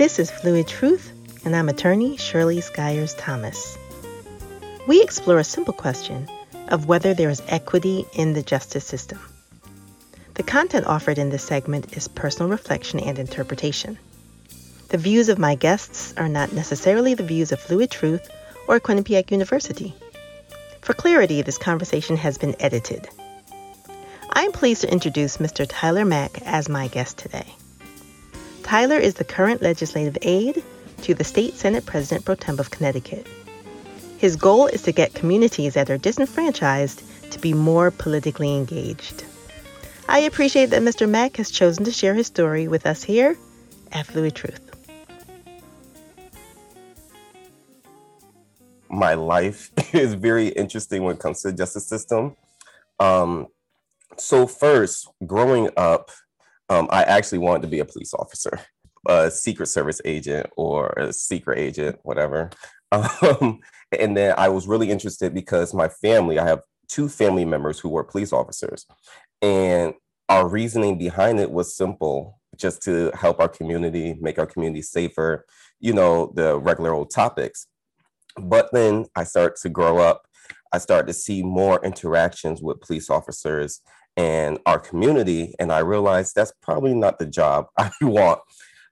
This is Fluid Truth, and I'm attorney Shirley Skyers Thomas. We explore a simple question of whether there is equity in the justice system. The content offered in this segment is personal reflection and interpretation. The views of my guests are not necessarily the views of Fluid Truth or Quinnipiac University. For clarity, this conversation has been edited. I'm pleased to introduce Mr. Tyler Mack as my guest today. Tyler is the current legislative aide to the state Senate President Pro Tem of Connecticut. His goal is to get communities that are disenfranchised to be more politically engaged. I appreciate that Mr. Mack has chosen to share his story with us here at Fluid Truth. My life is very interesting when it comes to the justice system. So first, growing up, I actually wanted to be a police officer, a Secret Service agent or a secret agent, whatever. And then I was really interested because my family, I have two family members who were police officers, and our reasoning behind it was simple, just to help our community, make our community safer, you know, the regular old topics. But then I started to grow up, I started to see more interactions with police officers and our community, and I realized that's probably not the job I want.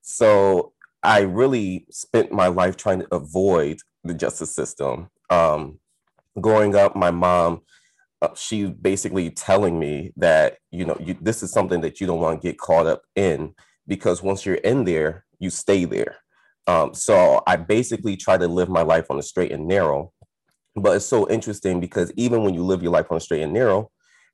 So I really spent my life trying to avoid the justice system. Growing up, my mom, she basically telling me that, you know, this is something that you don't want to get caught up in, because once you're in there, you stay there. So I basically try to live my life on the straight and narrow. But it's so interesting because even when you live your life on the straight and narrow,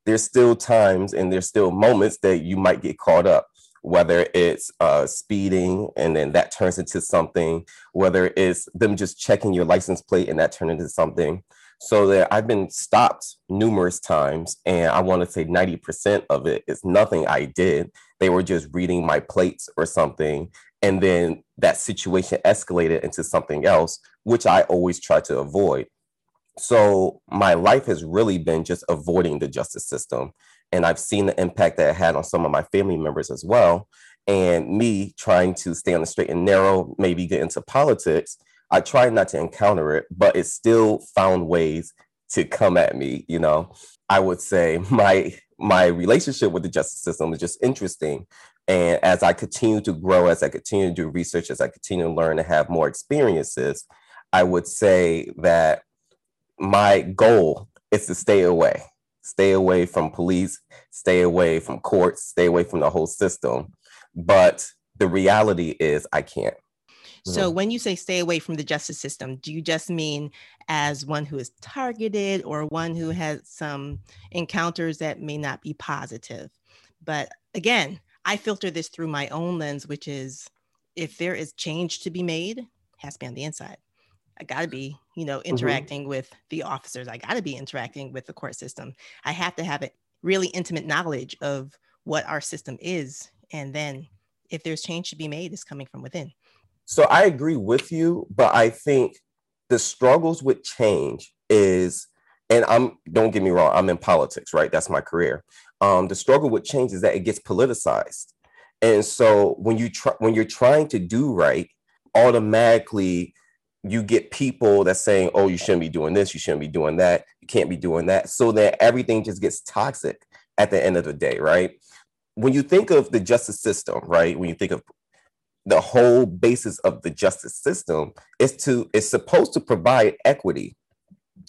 there's still times and there's still moments that you might get caught up, whether it's speeding and then that turns into something, whether it's them just checking your license plate and that turned into something. So that I've been stopped numerous times, and I want to say 90% of it is nothing I did. They were just reading my plates or something, and then that situation escalated into something else, which I always try to avoid. So my life has really been just avoiding the justice system. And I've seen the impact that it had on some of my family members as well. And me trying to stay on the straight and narrow, maybe get into politics, I try not to encounter it, but it still found ways to come at me. You know, I would say my relationship with the justice system is just interesting. And as I continue to grow, as I continue to do research, as I continue to learn and have more experiences, I would say that my goal is to stay away from police, stay away from courts, stay away from the whole system. But the reality is I can't. So when you say stay away from the justice system, do you just mean as one who is targeted or one who has some encounters that may not be positive? But again, I filter this through my own lens, which is if there is change to be made, it has to be on the inside. I got to be, you know, interacting with the officers. I got to be interacting with the court system. I have to have a really intimate knowledge of what our system is. And then if there's change to be made, it's coming from within. So I agree with you, but I think the struggles with change is, and don't get me wrong, I'm in politics, right? That's my career. The struggle with change is that it gets politicized. And so when you're trying to do right, automatically you get people that's saying, oh, you shouldn't be doing this, you shouldn't be doing that, you can't be doing that. So that everything just gets toxic at the end of the day, right? When you think of the justice system, right? When you think of the whole basis of the justice system is supposed to provide equity.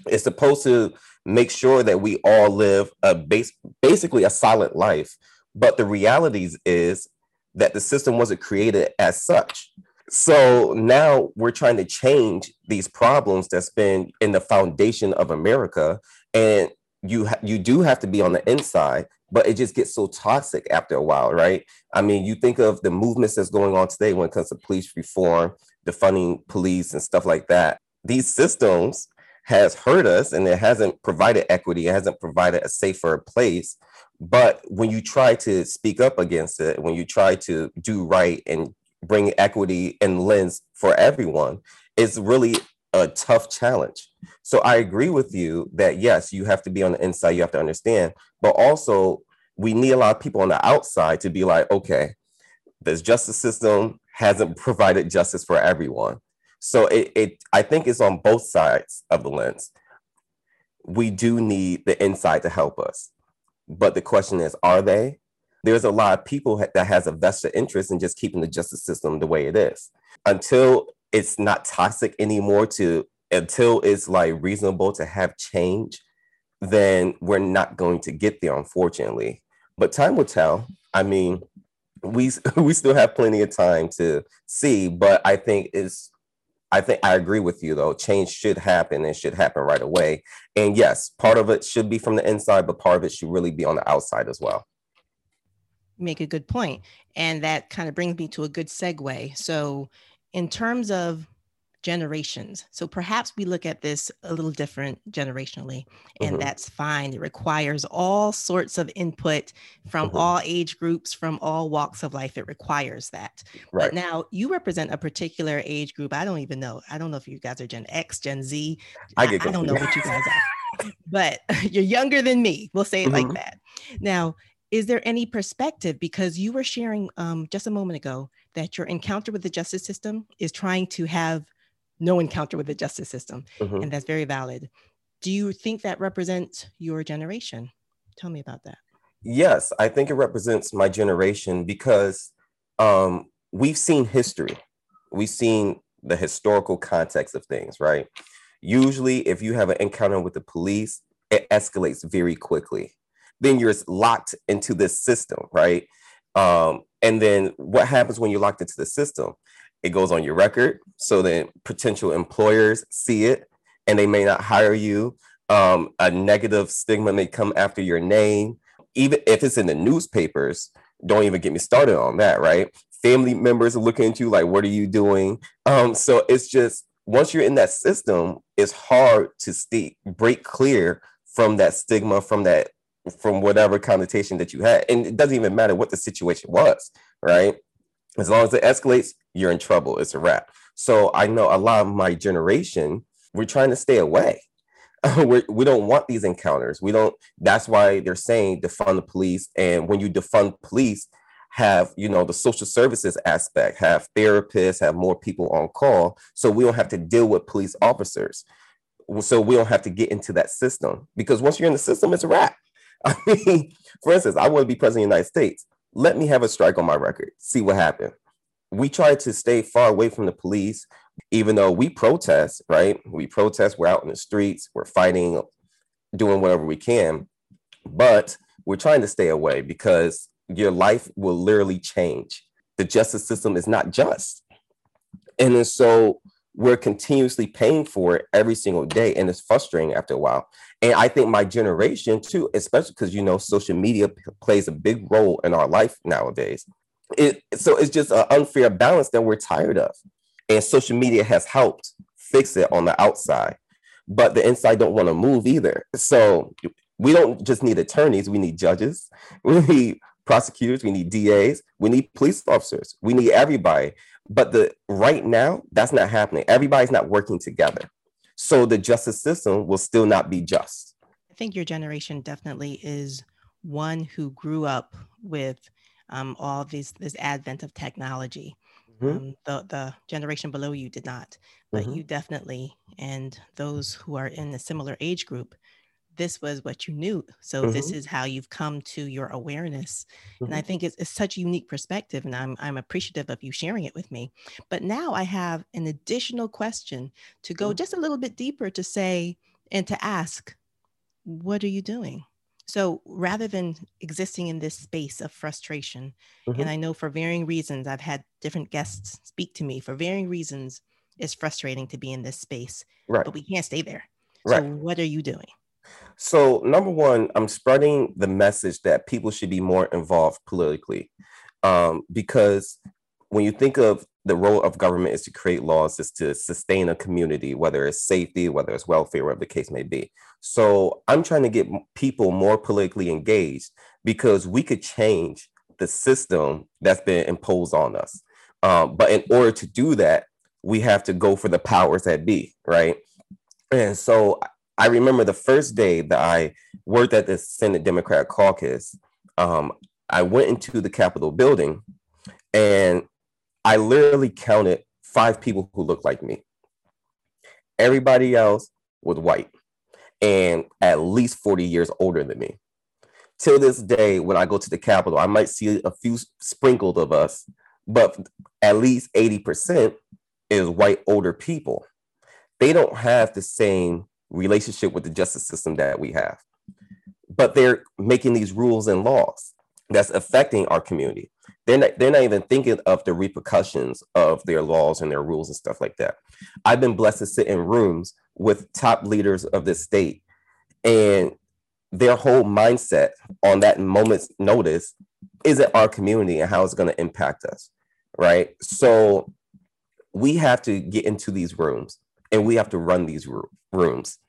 It's supposed to make sure that we all live basically a solid life. But the realities is that the system wasn't created as such. So now we're trying to change these problems that's been in the foundation of America. And you do have to be on the inside, but it just gets so toxic after a while, right? I mean, you think of the movements that's going on today when it comes to police reform, defunding police and stuff like that. These systems has hurt us, and it hasn't provided equity. It hasn't provided a safer place. But when you try to speak up against it, when you try to do right and bring equity and lens for everyone, it's really a tough challenge. So I agree with you that, yes, you have to be on the inside, you have to understand, but also we need a lot of people on the outside to be like, okay, this justice system hasn't provided justice for everyone. So I think it's on both sides of the lens. We do need the inside to help us. But the question is, are they? There's a lot of people that has a vested interest in just keeping the justice system the way it is. Until it's not toxic anymore, until it's like reasonable to have change, then we're not going to get there, unfortunately. But time will tell. I mean, we still have plenty of time to see, but I think I agree with you though. Change should happen and it should happen right away. And yes, part of it should be from the inside, but part of it should really be on the outside as well. Make a good point. And that kind of brings me to a good segue. So in terms of generations, so perhaps we look at this a little different generationally, and that's fine. It requires all sorts of input from all age groups, from all walks of life. It requires that. Right. But now you represent a particular age group. I don't even know. I don't know if you guys are Gen X, Gen Z. I don't know what you guys are, but you're younger than me. We'll say it like that. Now, is there any perspective? Because you were sharing just a moment ago that your encounter with the justice system is trying to have no encounter with the justice system. And that's very valid. Do you think that represents your generation? Tell me about that. Yes, I think it represents my generation because we've seen history. We've seen the historical context of things, right? Usually, if you have an encounter with the police, it escalates very quickly. Then you're locked into this system, right? And then what happens when you're locked into the system? It goes on your record, so then potential employers see it, and they may not hire you. A negative stigma may come after your name. Even if it's in the newspapers, don't even get me started on that, right? Family members are looking at you like, what are you doing? So it's just, once you're in that system, it's hard to break clear from that stigma, from whatever connotation that you had. And it doesn't even matter what the situation was, right? As long as it escalates, you're in trouble. It's a wrap. So I know a lot of my generation, we're trying to stay away. We don't want these encounters. We don't. That's why they're saying defund the police. And when you defund police, have, you know, the social services aspect, have therapists, have more people on call. So we don't have to deal with police officers. So we don't have to get into that system, because once you're in the system, it's a wrap. I mean, for instance, I want to be president of the United States. Let me have a strike on my record, see what happened. We try to stay far away from the police, even though we protest, right? We protest, we're out in the streets, we're fighting, doing whatever we can, but we're trying to stay away because your life will literally change. The justice system is not just. And then so we're continuously paying for it every single day, and it's frustrating after a while. And I think my generation too, especially because, you know, social media plays a big role in our life nowadays. So it's just an unfair balance that we're tired of. And social media has helped fix it on the outside, but the inside don't want to move either. So we don't just need attorneys, we need judges, we need prosecutors, we need DAs, we need police officers, we need everybody. But right now, that's not happening. Everybody's not working together. So the justice system will still not be just. I think your generation definitely is one who grew up with all this advent of technology. The generation below you did not, but you definitely, and those who are in a similar age group, this was what you knew. So this is how you've come to your awareness. And I think it's such a unique perspective, and I'm appreciative of you sharing it with me. But now I have an additional question to go just a little bit deeper to say, and to ask, what are you doing? So rather than existing in this space of frustration, and I know for varying reasons, I've had different guests speak to me for varying reasons, it's frustrating to be in this space, but we can't stay there. Right. So what are you doing? So number one, I'm spreading the message that people should be more involved politically, because when you think of the role of government is to create laws, is to sustain a community, whether it's safety, whether it's welfare, whatever the case may be. So I'm trying to get people more politically engaged because we could change the system that's been imposed on us. But in order to do that, we have to go for the powers that be, right? And so I remember the first day that I worked at the Senate Democratic Caucus, I went into the Capitol building and I literally counted 5 people who looked like me. Everybody else was white and at least 40 years older than me. Till this day, when I go to the Capitol, I might see a few sprinkled of us, but at least 80% is white older people. They don't have the same relationship with the justice system that we have, but they're making these rules and laws that's affecting our community. They're not even thinking of the repercussions of their laws and their rules and stuff like that. I've been blessed to sit in rooms with top leaders of this state, and their whole mindset on that moment's notice isn't our community and how it's going to impact us, right? So we have to get into these rooms and we have to run these rooms,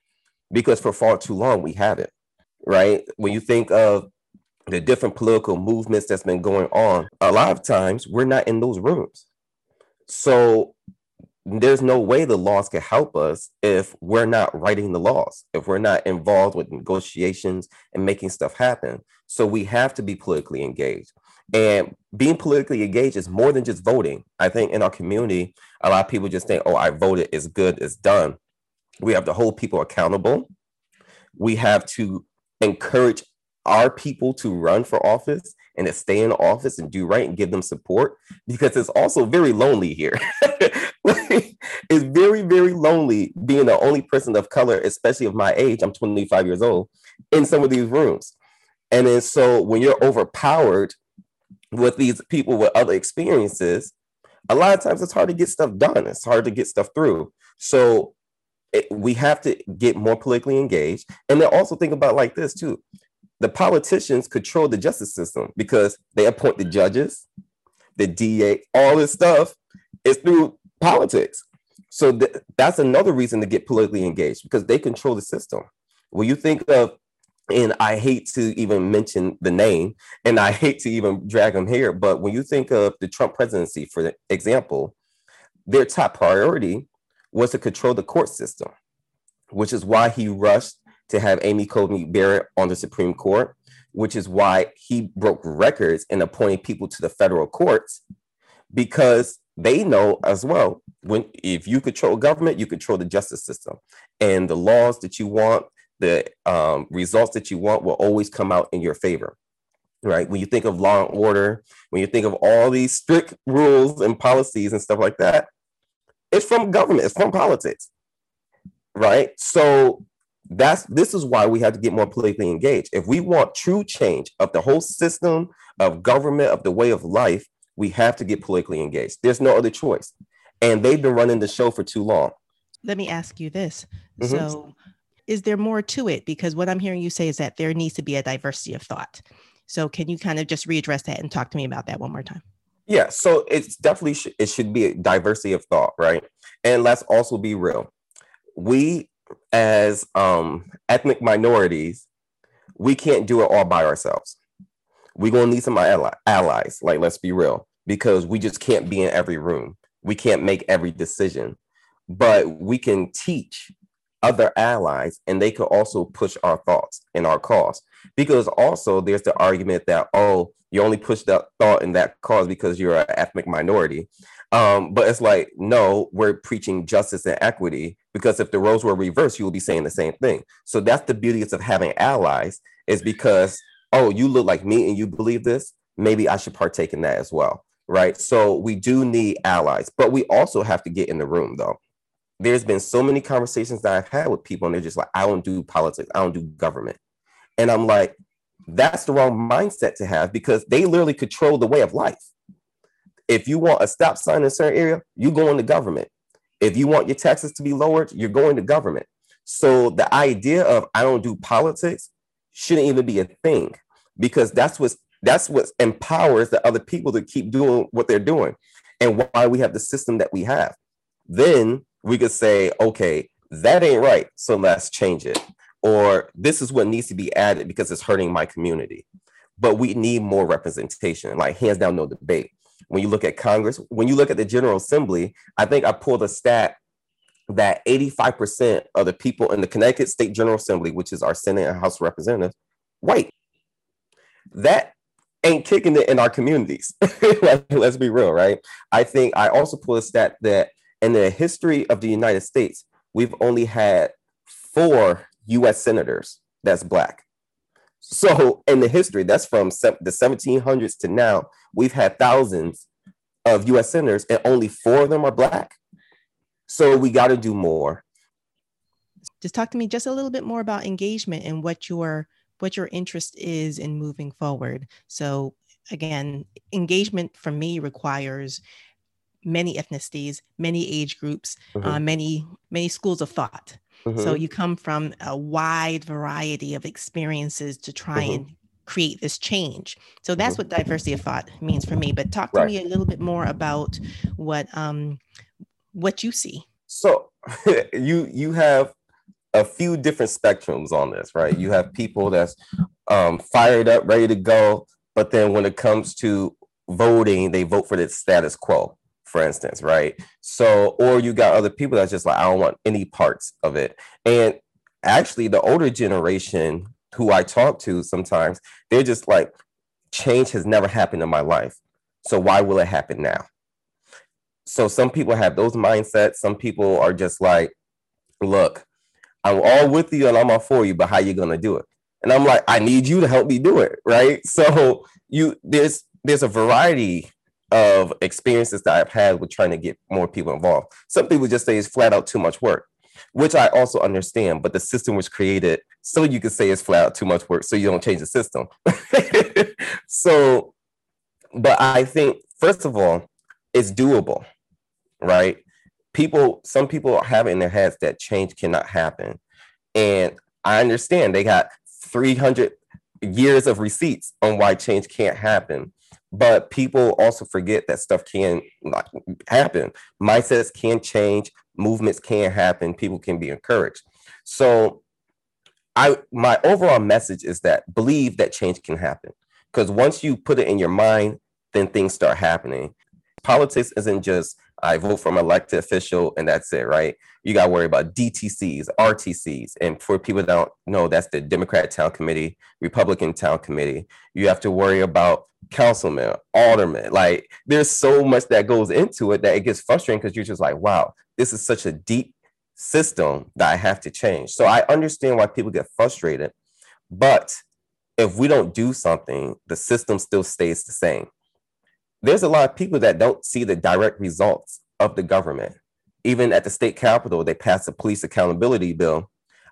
because for far too long we haven't, right? When you think of the different political movements that's been going on, a lot of times we're not in those rooms. So there's no way the laws can help us if we're not writing the laws, if we're not involved with negotiations and making stuff happen. So we have to be politically engaged. And being politically engaged is more than just voting. I think in our community, a lot of people just think, oh, I voted, it's good, it's done. We have to hold people accountable. We have to encourage our people to run for office and to stay in office and do right and give them support, because it's also very lonely here. It's very, very lonely being the only person of color, especially of my age, I'm 25 years old, in some of these rooms. And then so when you're overpowered with these people with other experiences, a lot of times it's hard to get stuff done. It's hard to get stuff through. So we have to get more politically engaged. And then also think about like this too. The politicians control the justice system because they appoint the judges, the DA, all this stuff is through politics. So that's another reason to get politically engaged, because they control the system. When you think of, and I hate to even mention the name and I hate to even drag them here, but when you think of the Trump presidency, for example, their top priority was to control the court system, which is why he rushed to have Amy Coney Barrett on the Supreme Court, which is why he broke records in appointing people to the federal courts, because they know as well, if you control government, you control the justice system, and the laws that you want, the results that you want will always come out in your favor, right? When you think of law and order, when you think of all these strict rules and policies and stuff like that, it's from government, it's from politics, right? So this is why we have to get more politically engaged. If we want true change of the whole system, of government, of the way of life, we have to get politically engaged. There's no other choice. And they've been running the show for too long. Let me ask you this. Mm-hmm. So is there more to it? Because what I'm hearing you say is that there needs to be a diversity of thought. So can you kind of just readdress that and talk to me about that one more time? Yeah, so it's definitely, it should be a diversity of thought, right? And let's also be real. We, as ethnic minorities, we can't do it all by ourselves. We're going to need some allies, like, let's be real, because we just can't be in every room. We can't make every decision, but we can teach other allies and they could also push our thoughts and our cause. Because also there's the argument that, oh, you only push that thought and that cause because you're an ethnic minority. But it's like, no, we're preaching justice and equity, because if the roles were reversed, you would be saying the same thing. So that's the beauty of having allies, is because, oh, you look like me and you believe this, maybe I should partake in that as well, right? So we do need allies, but we also have to get in the room though. There's been so many conversations that I've had with people and they're just like, I don't do politics, I don't do government. And I'm like, that's the wrong mindset to have, because they literally control the way of life. If you want a stop sign in a certain area, you go into government. If you want your taxes to be lowered, you're going to government. So the idea of I don't do politics shouldn't even be a thing, because that's what empowers the other people to keep doing what they're doing, and why we have the system that we have. Then we could say, okay, that ain't right, so let's change it. Or this is what needs to be added because it's hurting my community. But we need more representation, like hands down, no debate. When you look at Congress, when you look at the General Assembly, I think I pulled a stat that 85% of the people in the Connecticut State General Assembly, which is our Senate and House of Representatives, white. That ain't kicking it in our communities. Let's be real, right? I think I also pulled a stat that in the history of the United States, we've only had 4 U.S. senators that's Black. So in the history, that's from the 1700s to now, we've had thousands of U.S. senators and only 4 of them are Black. So we got to do more. Just talk to me just a little bit more about engagement and what your interest is in moving forward. So again, engagement for me requires many ethnicities, many age groups, mm-hmm. many schools of thought. Mm-hmm. So you come from a wide variety of experiences to try mm-hmm. and create this change. So that's mm-hmm. what diversity of thought means for me. But talk to me a little bit more about what you see. So you have a few different spectrums on this, right? You have people that's fired up, ready to go, but then when it comes to voting, they vote for the status quo, for instance, right? So, or you got other people that's just like, I don't want any parts of it. And actually, the older generation who I talk to sometimes, they're just like, change has never happened in my life, so why will it happen now? So some people have those mindsets. Some people are just like, look, I'm all with you and I'm all for you, but how you gonna do it? And I'm like, I need you to help me do it, right? So there's a variety of experiences that I've had with trying to get more people involved. Some people just say it's flat out too much work, which I also understand, but the system was created so you could say it's flat out too much work, so you don't change the system. So, but I think, first of all, it's doable, right? Some people have it in their heads that change cannot happen. And I understand they got 300 years of receipts on why change can't happen. But people also forget that stuff can happen. Mindsets can change. Movements can happen. People can be encouraged. So my overall message is that believe that change can happen. Because once you put it in your mind, then things start happening. Politics isn't just I vote for an elected official and that's it, right? You got to worry about DTCs, RTCs. And for people that don't know, that's the Democrat town committee, Republican town committee. You have to worry about councilmen, aldermen. Like, there's so much that goes into it that it gets frustrating because you're just like, wow, this is such a deep system that I have to change. So I understand why people get frustrated. But if we don't do something, the system still stays the same. There's a lot of people that don't see the direct results of the government. Even at the state capitol, they passed a police accountability bill.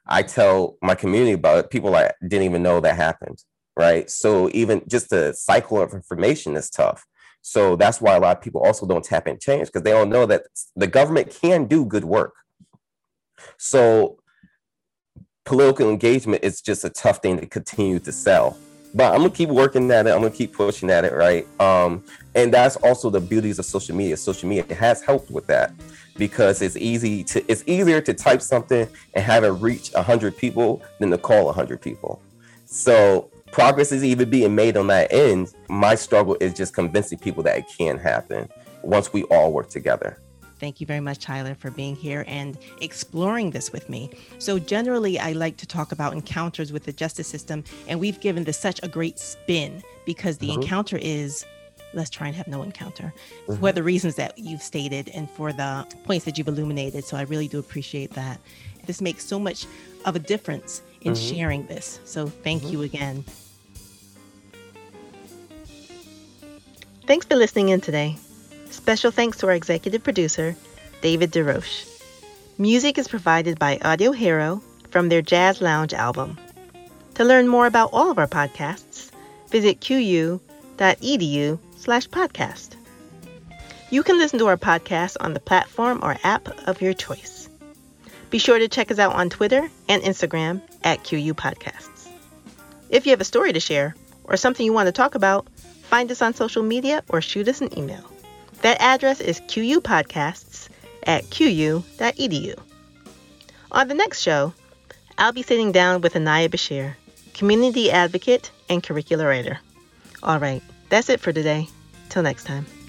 I tell my community about it. People like didn't even know that happened, right? So even just the cycle of information is tough. So that's why a lot of people also don't tap in change, because they don't know that the government can do good work. So political engagement is just a tough thing to continue to sell. But I'm going to keep working at it. I'm going to keep pushing at it, right? And that's also the beauties of social media. Social media has helped with that because it's easier to type something and have it reach 100 people than to call 100 people. So progress is even being made on that end. My struggle is just convincing people that it can happen once we all work together. Thank you very much, Tyler, for being here and exploring this with me. So generally, I like to talk about encounters with the justice system, and we've given this such a great spin because the mm-hmm. encounter is, let's try and have no encounter, mm-hmm. for the reasons that you've stated and for the points that you've illuminated. So I really do appreciate that. This makes so much of a difference in mm-hmm. sharing this. So thank mm-hmm. you again. Thanks for listening in today. Special thanks to our executive producer, David DeRoche. Music is provided by Audio Hero from their Jazz Lounge album. To learn more about all of our podcasts, visit qu.edu/podcast. You can listen to our podcast on the platform or app of your choice. Be sure to check us out on Twitter and Instagram at QUPodcasts. If you have a story to share or something you want to talk about, find us on social media or shoot us an email. That address is qupodcasts@qu.edu. On the next show, I'll be sitting down with Anaya Bashir, community advocate and curricular writer. All right, that's it for today. Till next time.